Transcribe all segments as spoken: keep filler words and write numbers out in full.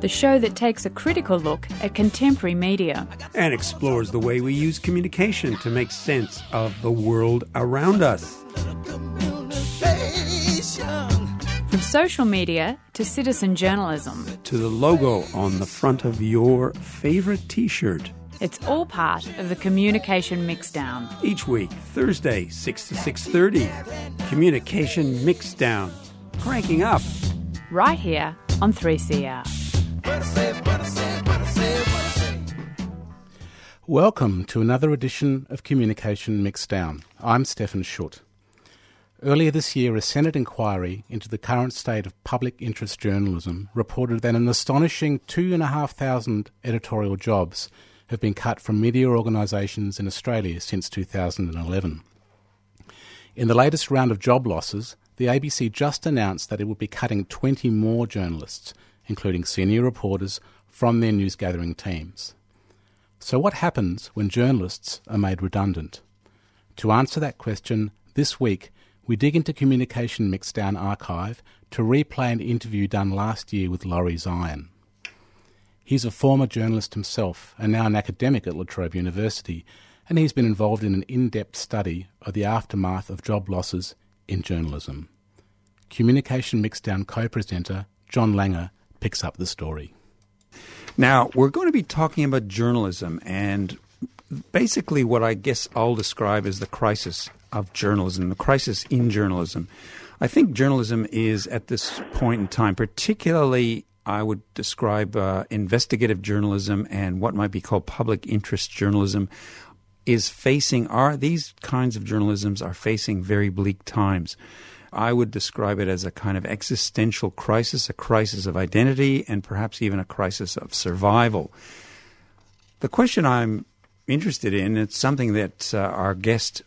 the show that takes a critical look at contemporary media and explores the way we use communication to make sense of the world around us. From social media to citizen journalism to the logo on the front of your favourite T-shirt. It's all part of the Communication Mixdown. Each week, Thursday, six to six thirty. Communication Mixdown. Cranking up. Right here on three C R. Welcome to another edition of Communication Mixdown. I'm Stefan Schutt. Earlier this year, a Senate inquiry into the current state of public interest journalism reported that an astonishing two thousand five hundred editorial jobs have been cut from media organisations in Australia since two thousand eleven. In the latest round of job losses, the A B C just announced that it would be cutting twenty more journalists, including senior reporters, from their newsgathering teams. So what happens when journalists are made redundant? To answer that question, this week we dig into Communication Mixdown Archive to replay an interview done last year with Laurie Zion. He's a former journalist himself and now an academic at La Trobe University, and he's been involved in an in-depth study of the aftermath of job losses in journalism. Communication Mixdown co-presenter John Langer picks up the story. Now, we're going to be talking about journalism and basically what I guess I'll describe as the crisis of journalism, the crisis in journalism. I think journalism is at this point in time, particularly I would describe uh, investigative journalism and what might be called public interest journalism, is facing are these kinds of journalisms are facing very bleak times. I would describe it as a kind of existential crisis, a crisis of identity, and perhaps even a crisis of survival. The question I'm interested in, it's something that uh, our guest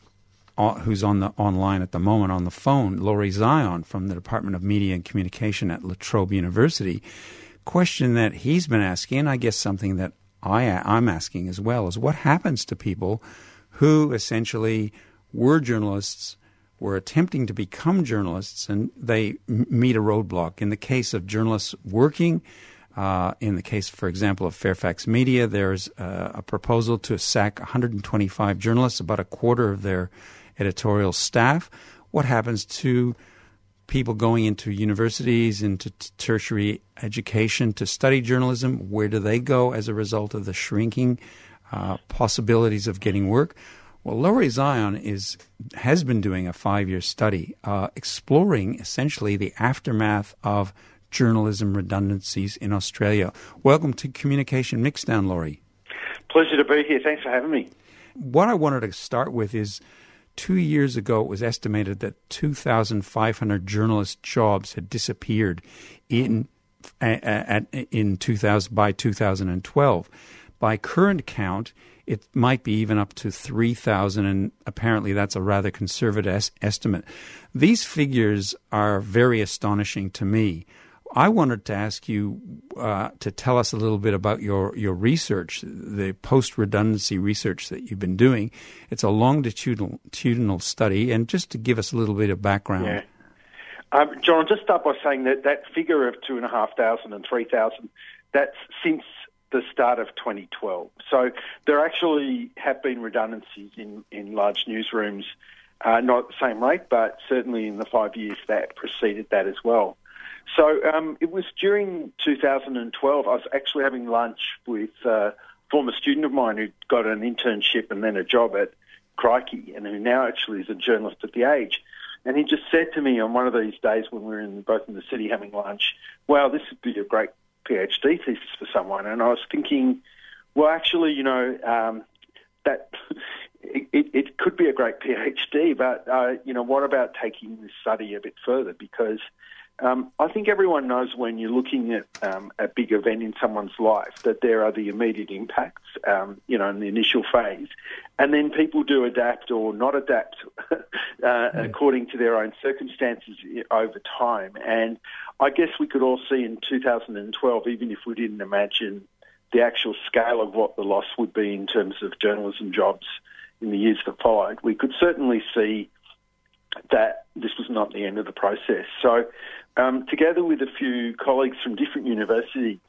Uh, who's on the online at the moment on the phone, Laurie Zion from the Department of Media and Communication at La Trobe University, question that he's been asking, and I guess something that I, I'm asking as well, is what happens to people who essentially were journalists, were attempting to become journalists, and they m- meet a roadblock. In the case of journalists working, uh, in the case, for example, of Fairfax Media, there's uh, a proposal to sack one hundred twenty-five journalists, about a quarter of their editorial staff. What happens to people going into universities, into t- tertiary education to study journalism? Where do they go as a result of the shrinking uh, possibilities of getting work? Well, Laurie Zion is has been doing a five-year study uh, exploring essentially the aftermath of journalism redundancies in Australia. Welcome to Communication Mixdown, Laurie. Pleasure to be here. Thanks for having me. What I wanted to start with is, two years ago, it was estimated that two thousand five hundred journalist jobs had disappeared in at, in two thousand by two thousand twelve. By current count, it might be even up to three thousand, and apparently that's a rather conservative es- estimate. These figures are very astonishing to me. I wanted to ask you uh, to tell us a little bit about your, your research, the post-redundancy research that you've been doing. It's a longitudinal study, and just to give us a little bit of background. Yeah. Um, John, I'll just start by saying that that figure of two thousand five hundred and three thousand, that's since the start of twenty twelve. So there actually have been redundancies in, in large newsrooms, uh, not at the same rate, but certainly in the five years that preceded that as well. So um, it was during two thousand twelve, I was actually having lunch with a former student of mine who got an internship and then a job at Crikey, and who now actually is a journalist at The Age. And he just said to me on one of these days when we were in, both in the city having lunch, wow, this would be a great PhD thesis for someone. And I was thinking, well, actually, you know, um, that it, it, it could be a great PhD, but, uh, you know, what about taking this study a bit further? Because Um, I think everyone knows when you're looking at um, a big event in someone's life that there are the immediate impacts, um, you know, in the initial phase. And then people do adapt or not adapt uh, yeah. according to their own circumstances over time. And I guess we could all see in two thousand twelve, even if we didn't imagine the actual scale of what the loss would be in terms of journalism jobs in the years that followed, we could certainly see that this was not the end of the process. So um, together with a few colleagues from different universities,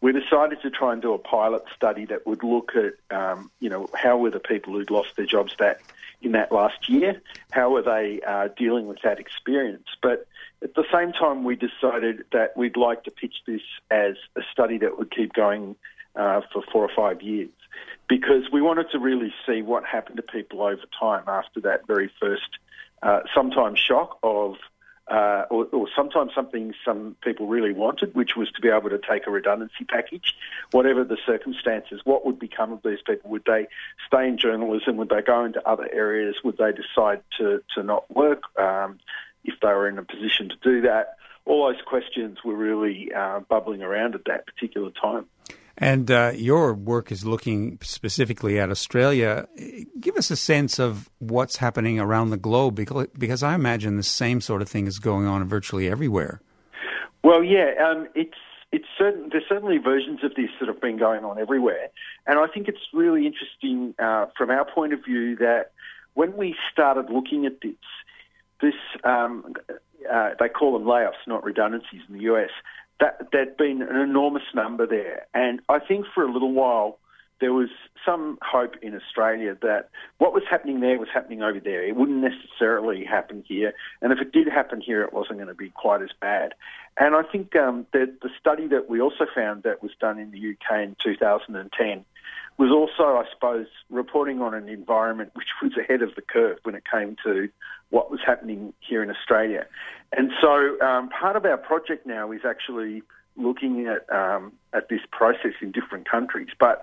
we decided to try and do a pilot study that would look at, um, you know, how were the people who'd lost their jobs that in that last year, how were they uh, dealing with that experience? But at the same time, we decided that we'd like to pitch this as a study that would keep going uh, for four or five years, because we wanted to really see what happened to people over time after that very first Uh, sometimes shock of, uh, or, or sometimes something some people really wanted, which was to be able to take a redundancy package, whatever the circumstances. What would become of these people? Would they stay in journalism? Would they go into other areas? Would they decide to, to not work um, if they were in a position to do that? All those questions were really uh, bubbling around at that particular time. And uh, your work is looking specifically at Australia. Give us a sense of what's happening around the globe, because I imagine the same sort of thing is going on virtually everywhere. Well, yeah, um, it's it's certain. There's certainly versions of this that have been going on everywhere, and I think it's really interesting uh, from our point of view that when we started looking at this, this um, uh, they call them layoffs, not redundancies, in the U S. That, there'd been an enormous number there. And I think for a little while, there was some hope in Australia that what was happening there was happening over there. It wouldn't necessarily happen here. And if it did happen here, it wasn't going to be quite as bad. And I think um, that the study that we also found that was done in the U K in two thousand ten was also, I suppose, reporting on an environment which was ahead of the curve when it came to what was happening here in Australia. And so um, part of our project now is actually looking at um, at this process in different countries. But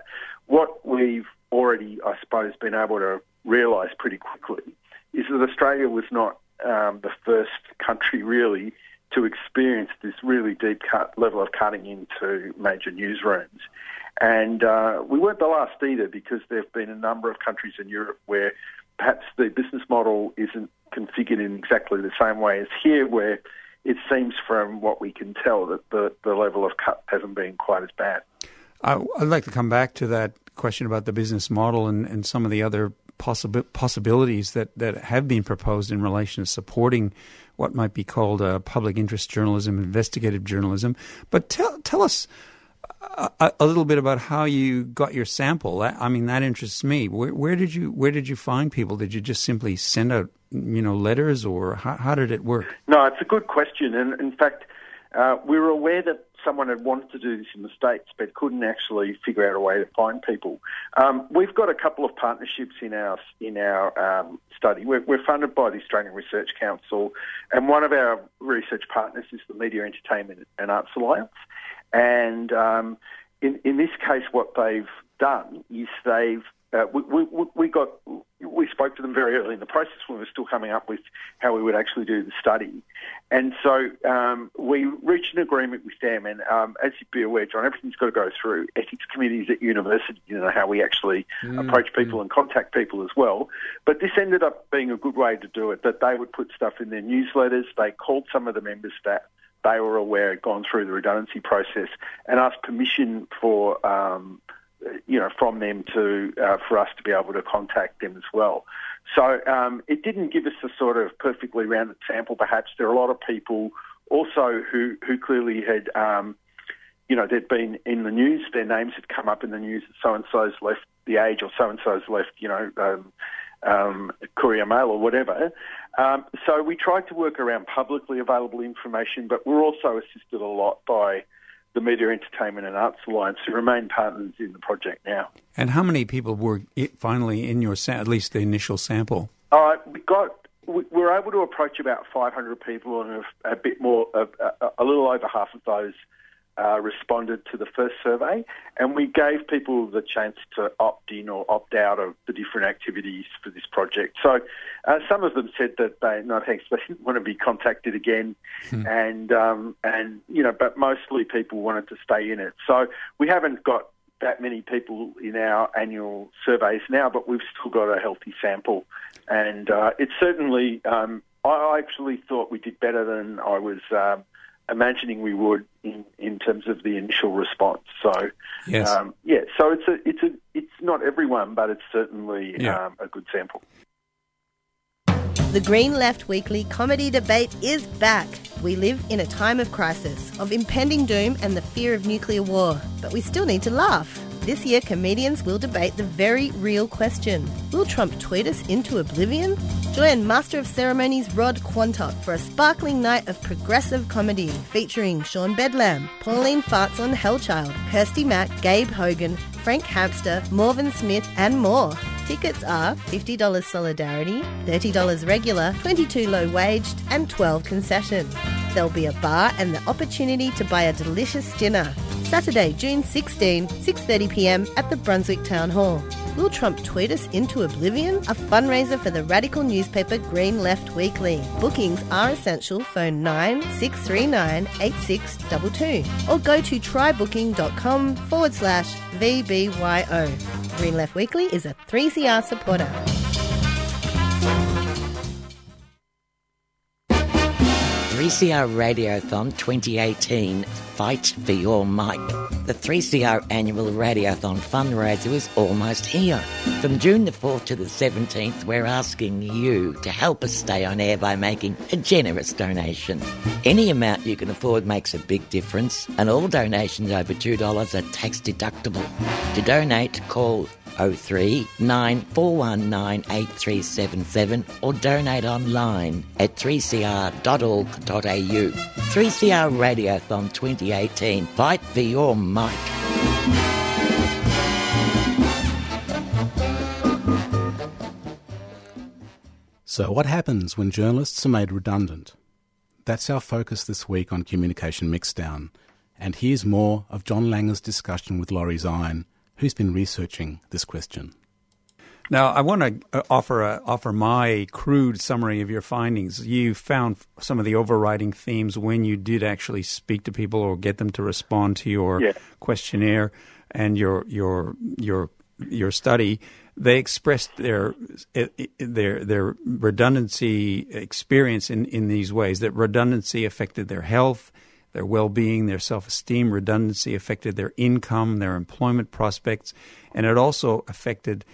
what we've already, I suppose, been able to realise pretty quickly is that Australia was not um, the first country really to experience this really deep cut level of cutting into major newsrooms. And uh, we weren't the last either, because there have been a number of countries in Europe where perhaps the business model isn't configured in exactly the same way as here, where it seems from what we can tell that the, the level of cut hasn't been quite as bad. I, I'd like to come back to that question about the business model and, and some of the other possib- possibilities that, that have been proposed in relation to supporting what might be called uh, public interest journalism, investigative journalism. But tell tell us A, a little bit about how you got your sample. I, I mean, that interests me. Where, where did you where did you find people? Did you just simply send out, you know, letters, or how, how did it work? No, it's a good question. And in fact, uh, we were aware that someone had wanted to do this in the States, but couldn't actually figure out a way to find people. Um, we've got a couple of partnerships in our in our um, study. We're, we're funded by the Australian Research Council, and one of our research partners is the Media, Entertainment and Arts Alliance. And um, in, in this case, what they've done is they've uh, we, we, we got we spoke to them very early in the process when we were still coming up with how we would actually do the study, and so um, we reached an agreement with them. And um, as you'd be aware, John, everything's got to go through ethics committees at university. You know how we actually mm-hmm. approach people and contact people as well. But this ended up being a good way to do it. That they would put stuff in their newsletters. They called some of the members that they were aware had gone through the redundancy process and asked permission for, um, you know, from them to uh, for us to be able to contact them as well. So um, it didn't give us a sort of perfectly rounded sample. Perhaps there are a lot of people also who who clearly had, um, you know, they'd been in the news. Their names had come up in the news. So and so's left The Age, or so and so's left, you know, Um, Um, Courier Mail or whatever. Um, so we tried to work around publicly available information, but we're also assisted a lot by the Media, Entertainment and Arts Alliance, who remain partners in the project now. And how many people were finally in your, at least the initial sample? Uh, we got, we were able to approach about five hundred people, and a, a bit more, a, a, a little over half of those uh, responded to the first survey, and we gave people the chance to opt in or opt out of the different activities for this project. So uh, some of them said that they, no thanks, they didn't want to be contacted again, hmm. and um, and you know, but mostly people wanted to stay in it. So we haven't got that many people in our annual surveys now, but we've still got a healthy sample, and uh, it's certainly. Um, I actually thought we did better than I was um, imagining we would in, in terms of the initial response. So, yes. um, yeah. So it's a, it's a, it's not everyone, but it's certainly yeah. um, a good sample. The Green Left Weekly comedy debate is back. We live in a time of crisis, of impending doom and the fear of nuclear war, but we still need to laugh. This year, comedians will debate the very real question. Will Trump tweet us into oblivion? Join Master of Ceremonies Rod Quantock for a sparkling night of progressive comedy featuring Sean Bedlam, Pauline Farts on Hellchild, Kirsty Mack, Gabe Hogan, Frank Hamster, Morven Smith and more. Tickets are fifty dollars solidarity, thirty dollars regular, twenty-two dollars low waged and twelve dollars concession. There'll be a bar and the opportunity to buy a delicious dinner. Saturday, June sixteenth, six thirty p m at the Brunswick Town Hall. Will Trump tweet us into oblivion? A fundraiser for the radical newspaper Green Left Weekly. Bookings are essential. Phone nine six three nine eight six two two or go to trybooking.com forward slash VBYO. Green Left Weekly is a three C R supporter. three C R Radiothon twenty eighteen, Fight for Your Mic. The three C R Annual Radiothon fundraiser is almost here. From June the fourth to the seventeenth, we're asking you to help us stay on air by making a generous donation. Any amount you can afford makes a big difference, and all donations over two dollars are tax deductible. To donate, call oh three nine four one nine eight three seven seven or donate online at three c r dot org dot a u. three C R Radiothon twenty eighteen. Fight for your mic. So what happens when journalists are made redundant? That's our focus this week on Communication Mixdown. And here's more of John Langer's discussion with Laurie Zion, who's been researching this question. Now, I want to offer a, offer my crude summary of your findings. You found some of the overriding themes when you did actually speak to people or get them to respond to your yeah. questionnaire and your your your your study. They expressed their their their redundancy experience in, in these ways, that redundancy affected their health, their well-being, their self-esteem. Redundancy affected their income, their employment prospects, and it also affected,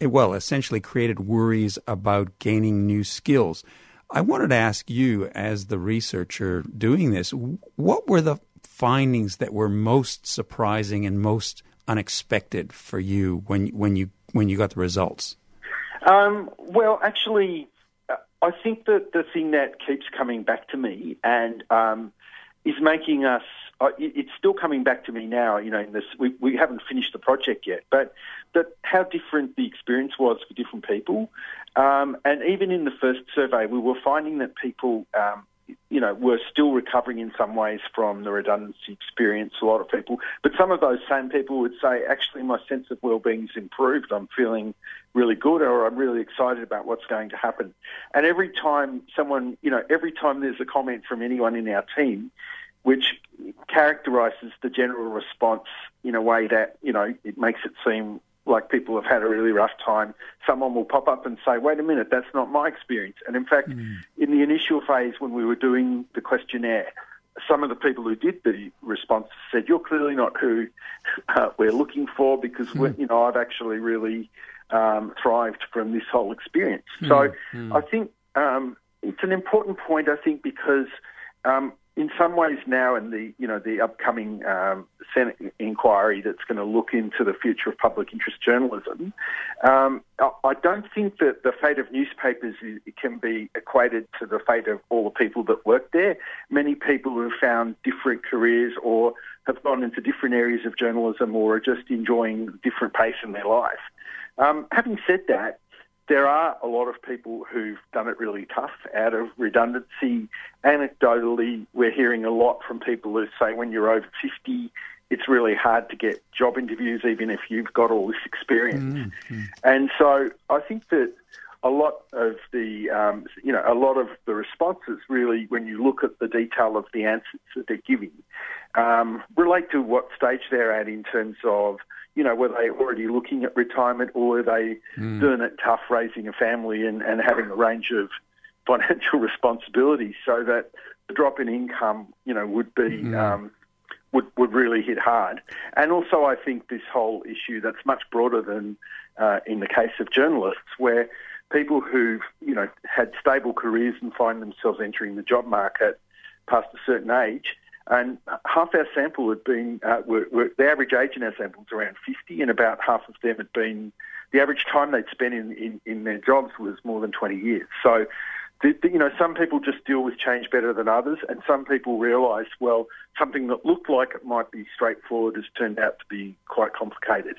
well, essentially created worries about gaining new skills. I wanted to ask you, as the researcher doing this, what were the findings that were most surprising and most unexpected for you when when you when you got the results? Um, well, actually, I think that the thing that keeps coming back to me and um, is making us, uh, it, it's still coming back to me now, you know, in this, we, we haven't finished the project yet, but, but how different the experience was for different people. Um, and even in the first survey, we were finding that people, um, you know, were still recovering in some ways from the redundancy experience, a lot of people. But some of those same people would say, actually, my sense of well-being's improved. I'm feeling really good, or I'm really excited about what's going to happen. And every time someone, you know, every time there's a comment from anyone in our team, which characterises the general response in a way that, you know, it makes it seem like people have had a really rough time, someone will pop up and say, wait a minute, that's not my experience. And in fact, mm. in the initial phase when we were doing the questionnaire, some of the people who did the response said, you're clearly not who uh, we're looking for, because, mm. we're, you know, I've actually really um, thrived from this whole experience. Mm. So mm. I think um, it's an important point, I think, because um, in some ways now, in the you know the upcoming um, Senate inquiry that's going to look into the future of public interest journalism, um, I don't think that the fate of newspapers can be equated to the fate of all the people that work there. Many people who found different careers or have gone into different areas of journalism or are just enjoying different pace in their life. Um, having said that, there are a lot of people who've done it really tough out of redundancy. Anecdotally, we're hearing a lot from people who say when you're over fifty, it's really hard to get job interviews, even if you've got all this experience. Mm-hmm. And so I think that a lot of the, um, you know, a lot of the responses really, when you look at the detail of the answers that they're giving, um, relate to what stage they're at in terms of, you know, were they already looking at retirement, or were they mm. doing it tough, raising a family and, and having a range of financial responsibilities, so that the drop in income, you know, would be mm. um, would would really hit hard. And also, I think this whole issue that's much broader than uh, in the case of journalists, where people who've, you know, had stable careers and find themselves entering the job market past a certain age. And half our sample had been, uh, were, were, the average age in our sample was around fifty, and about half of them had been, the average time they'd spent in, in, in their jobs was more than twenty years. So, the, the, you know, some people just deal with change better than others, and some people realise, well, something that looked like it might be straightforward has turned out to be quite complicated.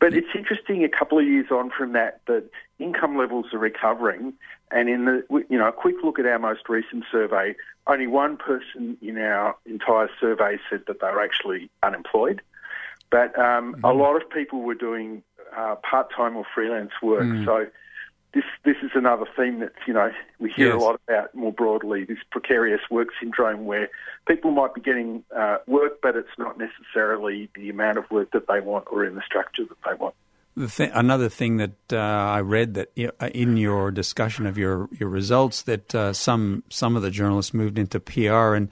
But it's interesting, a couple of years on from that, that income levels are recovering. And in the, you know, a quick look at our most recent survey, only one person in our entire survey said that they were actually unemployed. But um, mm-hmm. a lot of people were doing uh, part-time or freelance work. Mm. So this this is another theme that's, you know, we hear yes. a lot about more broadly, this precarious work syndrome, where people might be getting uh, work, but it's not necessarily the amount of work that they want or in the structure that they want. The th- another thing that uh, I read that in your discussion of your, your results, that uh, some some of the journalists moved into P R and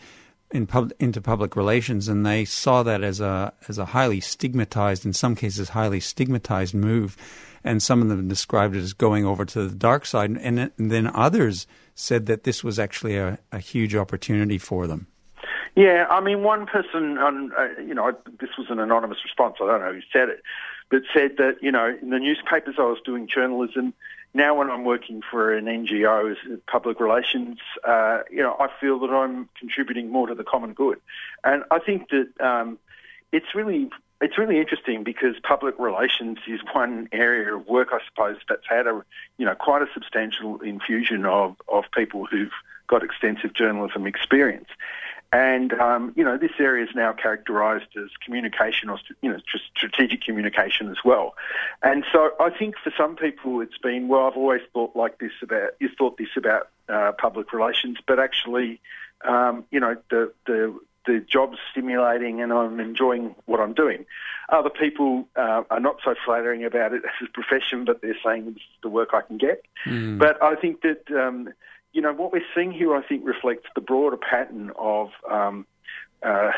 in pub- into public relations, and they saw that as a as a highly stigmatized, in some cases highly stigmatized move, and some of them described it as going over to the dark side, and, and then others said that this was actually a, a huge opportunity for them. Yeah, I mean, one person, um, uh, you know, this was an anonymous response, I don't know who said it, but said that, you know, in the newspapers I was doing journalism, now when I'm working for an N G O as public relations, uh, you know, I feel that I'm contributing more to the common good. And I think that um, it's really... It's really interesting, because public relations is one area of work, I suppose, that's had a, you know, quite a substantial infusion of, of people who've got extensive journalism experience. And, um, you know, this area is now characterised as communication, or, you know, strategic communication as well. And so I think for some people it's been, well, I've always thought like this about, you thought this about uh, public relations, but actually, um, you know, the, the, the job's stimulating and I'm enjoying what I'm doing. Other people uh, are not so flattering about it as a profession, but they're saying this is the work I can get. Mm. But I think that, um, you know, what we're seeing here, I think, reflects the broader pattern of um, uh,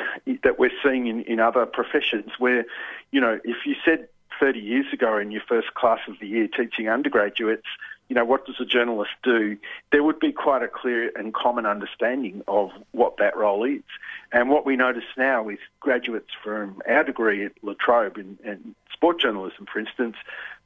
that we're seeing in, in other professions where, you know, if you said thirty years ago in your first class of the year teaching undergraduates, you know, what does a journalist do? There would be quite a clear and common understanding of what that role is. And what we notice now with graduates from our degree at La Trobe in, in sport journalism, for instance,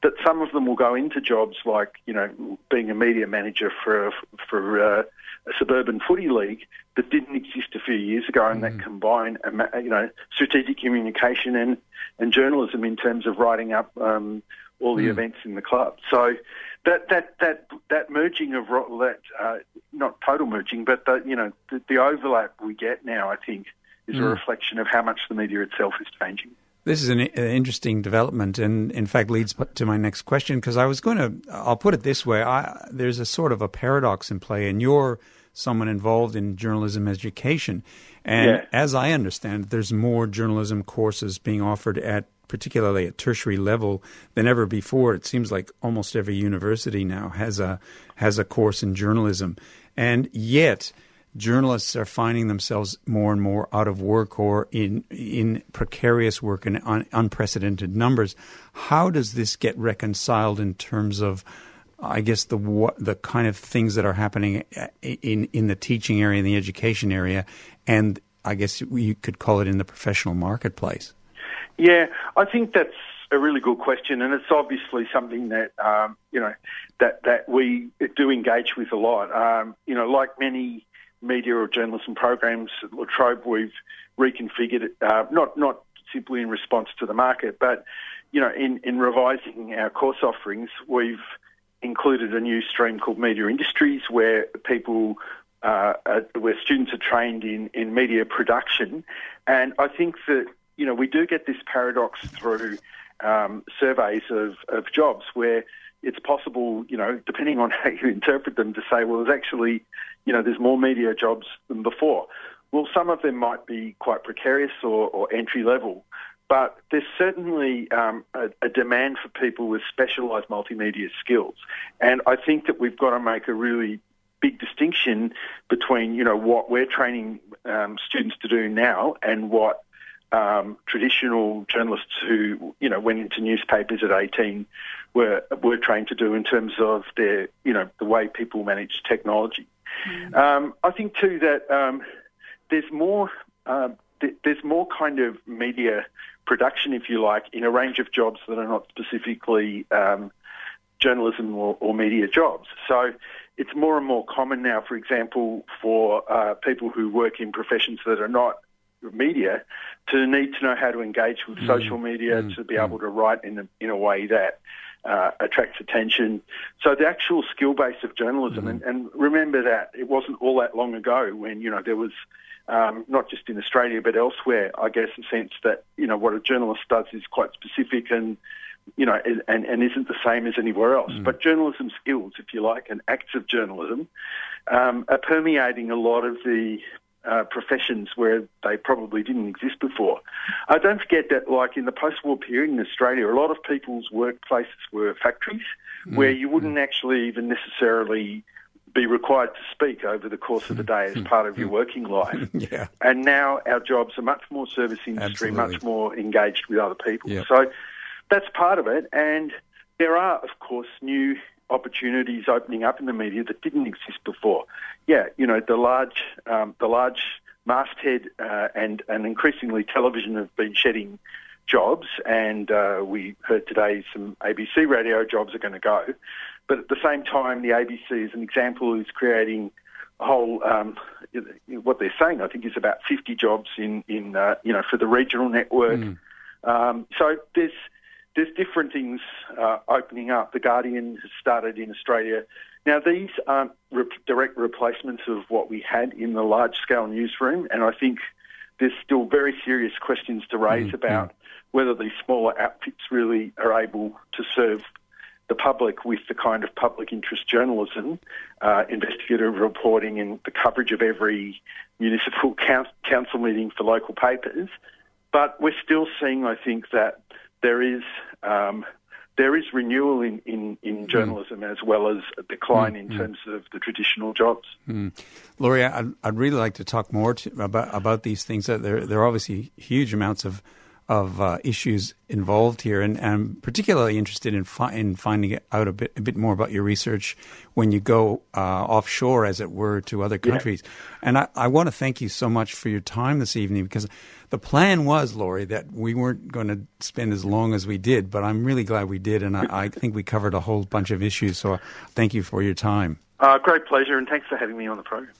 that some of them will go into jobs like, you know, being a media manager for, for uh, a suburban footy league that didn't exist a few years ago, and mm-hmm. that combine, you know, strategic communication and, and journalism in terms of writing up um, all the mm. events in the club. So that that that that merging of that uh, not total merging, but the, you know, the, the overlap we get now, I think, is mm. a reflection of how much the media itself is changing. This is an, an interesting development, and in fact leads to my next question, because I was going to, I'll put it this way: I, there's a sort of a paradox in play, and you're someone involved in journalism education, and yeah. as I understand, there's more journalism courses being offered at, particularly at tertiary level, than ever before. It seems like almost every university now has a has a course in journalism. And yet journalists are finding themselves more and more out of work, or in in precarious work in un, unprecedented numbers. How does this get reconciled in terms of, I guess, the what, the kind of things that are happening in, in the teaching area, in the education area, and I guess you could call it in the professional marketplace? Yeah, I think that's a really good question, and it's obviously something that um, you know that that we do engage with a lot. Um, you know, like many media or journalism programs at La Trobe, we've reconfigured it, uh, not not simply in response to the market, but you know, in in revising our course offerings, we've included a new stream called Media Industries, where people, uh, are, where students are trained in, in media production. And I think that, you know, we do get this paradox through um, surveys of, of jobs where it's possible, you know, depending on how you interpret them, to say, well, there's actually, you know, there's more media jobs than before. Well, some of them might be quite precarious or, or entry level, but there's certainly um, a, a demand for people with specialised multimedia skills. And I think that we've got to make a really big distinction between, you know, what we're training um, students to do now and what Um, traditional journalists who, you know, went into newspapers at eighteen were were trained to do in terms of their, you know, the way people manage technology. Mm. Um, I think too that um, there's more uh, th- there's more kind of media production, if you like, in a range of jobs that are not specifically um, journalism or, or media jobs. So it's more and more common now, for example, for uh, people who work in professions that are not media to need to know how to engage with mm. social media, mm. to be able to write in a, in a way that uh, attracts attention. So the actual skill base of journalism, mm. and, and remember that it wasn't all that long ago when, you know, there was, um, not just in Australia but elsewhere, I guess, a sense that, you know, what a journalist does is quite specific and, you know, and, and isn't the same as anywhere else. Mm. But journalism skills, if you like, and acts of journalism um, are permeating a lot of the Uh, professions where they probably didn't exist before. Uh, don't forget that, like, in the post-war period in Australia, a lot of people's workplaces were factories mm. where you wouldn't mm. actually even necessarily be required to speak over the course of the day as part of your working life. yeah. And now our jobs are much more service industry, Absolutely. much more engaged with other people. Yep. So that's part of it. And there are, of course, new opportunities opening up in the media that didn't exist before. Yeah, you know, the large, um, the large masthead uh, and and increasingly television have been shedding jobs, and uh, we heard today some A B C radio jobs are going to go. But at the same time, the A B C, as an example, is creating a whole. Um, what they're saying, I think, is about fifty jobs in in uh, you know, for the regional network. Mm. Um, so there's. There's different things uh, opening up. The Guardian has started in Australia. Now, these aren't re- direct replacements of what we had in the large-scale newsroom, and I think there's still very serious questions to raise mm-hmm. about whether these smaller outfits really are able to serve the public with the kind of public interest journalism, uh, investigative reporting and the coverage of every municipal council meeting for local papers. But we're still seeing, I think, that There is um, there is renewal in, in, in journalism mm. as well as a decline mm. in terms of the traditional jobs. Mm. Laurie, I'd, I'd really like to talk more to, about about these things. There, there are obviously huge amounts of of uh, issues involved here, and, and I'm particularly interested in fi- in finding out a bit a bit more about your research when you go uh, offshore, as it were, to other countries. Yeah. And I, I want to thank you so much for your time this evening, because the plan was, Laurie, that we weren't going to spend as long as we did, but I'm really glad we did, and I, I think we covered a whole bunch of issues, so thank you for your time. Uh, great pleasure, and thanks for having me on the program.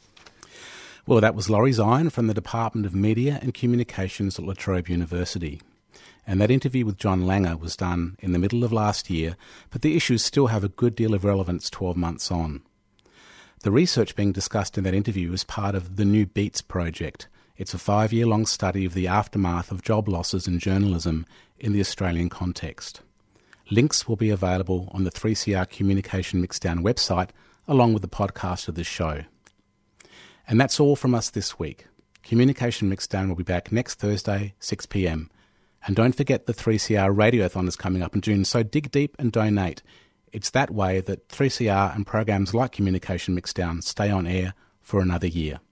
Well, that was Laurie Zion from the Department of Media and Communications at La Trobe University. And that interview with John Langer was done in the middle of last year, but the issues still have a good deal of relevance twelve months on. The research being discussed in that interview is part of the New Beats Project. It's a five-year-long study of the aftermath of job losses in journalism in the Australian context. Links will be available on the three C R Communication Mixdown website, along with the podcast of this show. And that's all from us this week. Communication Mixdown will be back next Thursday, six p.m. And don't forget the three C R Radiothon is coming up in June, so dig deep and donate. It's that way that three C R and programs like Communication Mixdown stay on air for another year.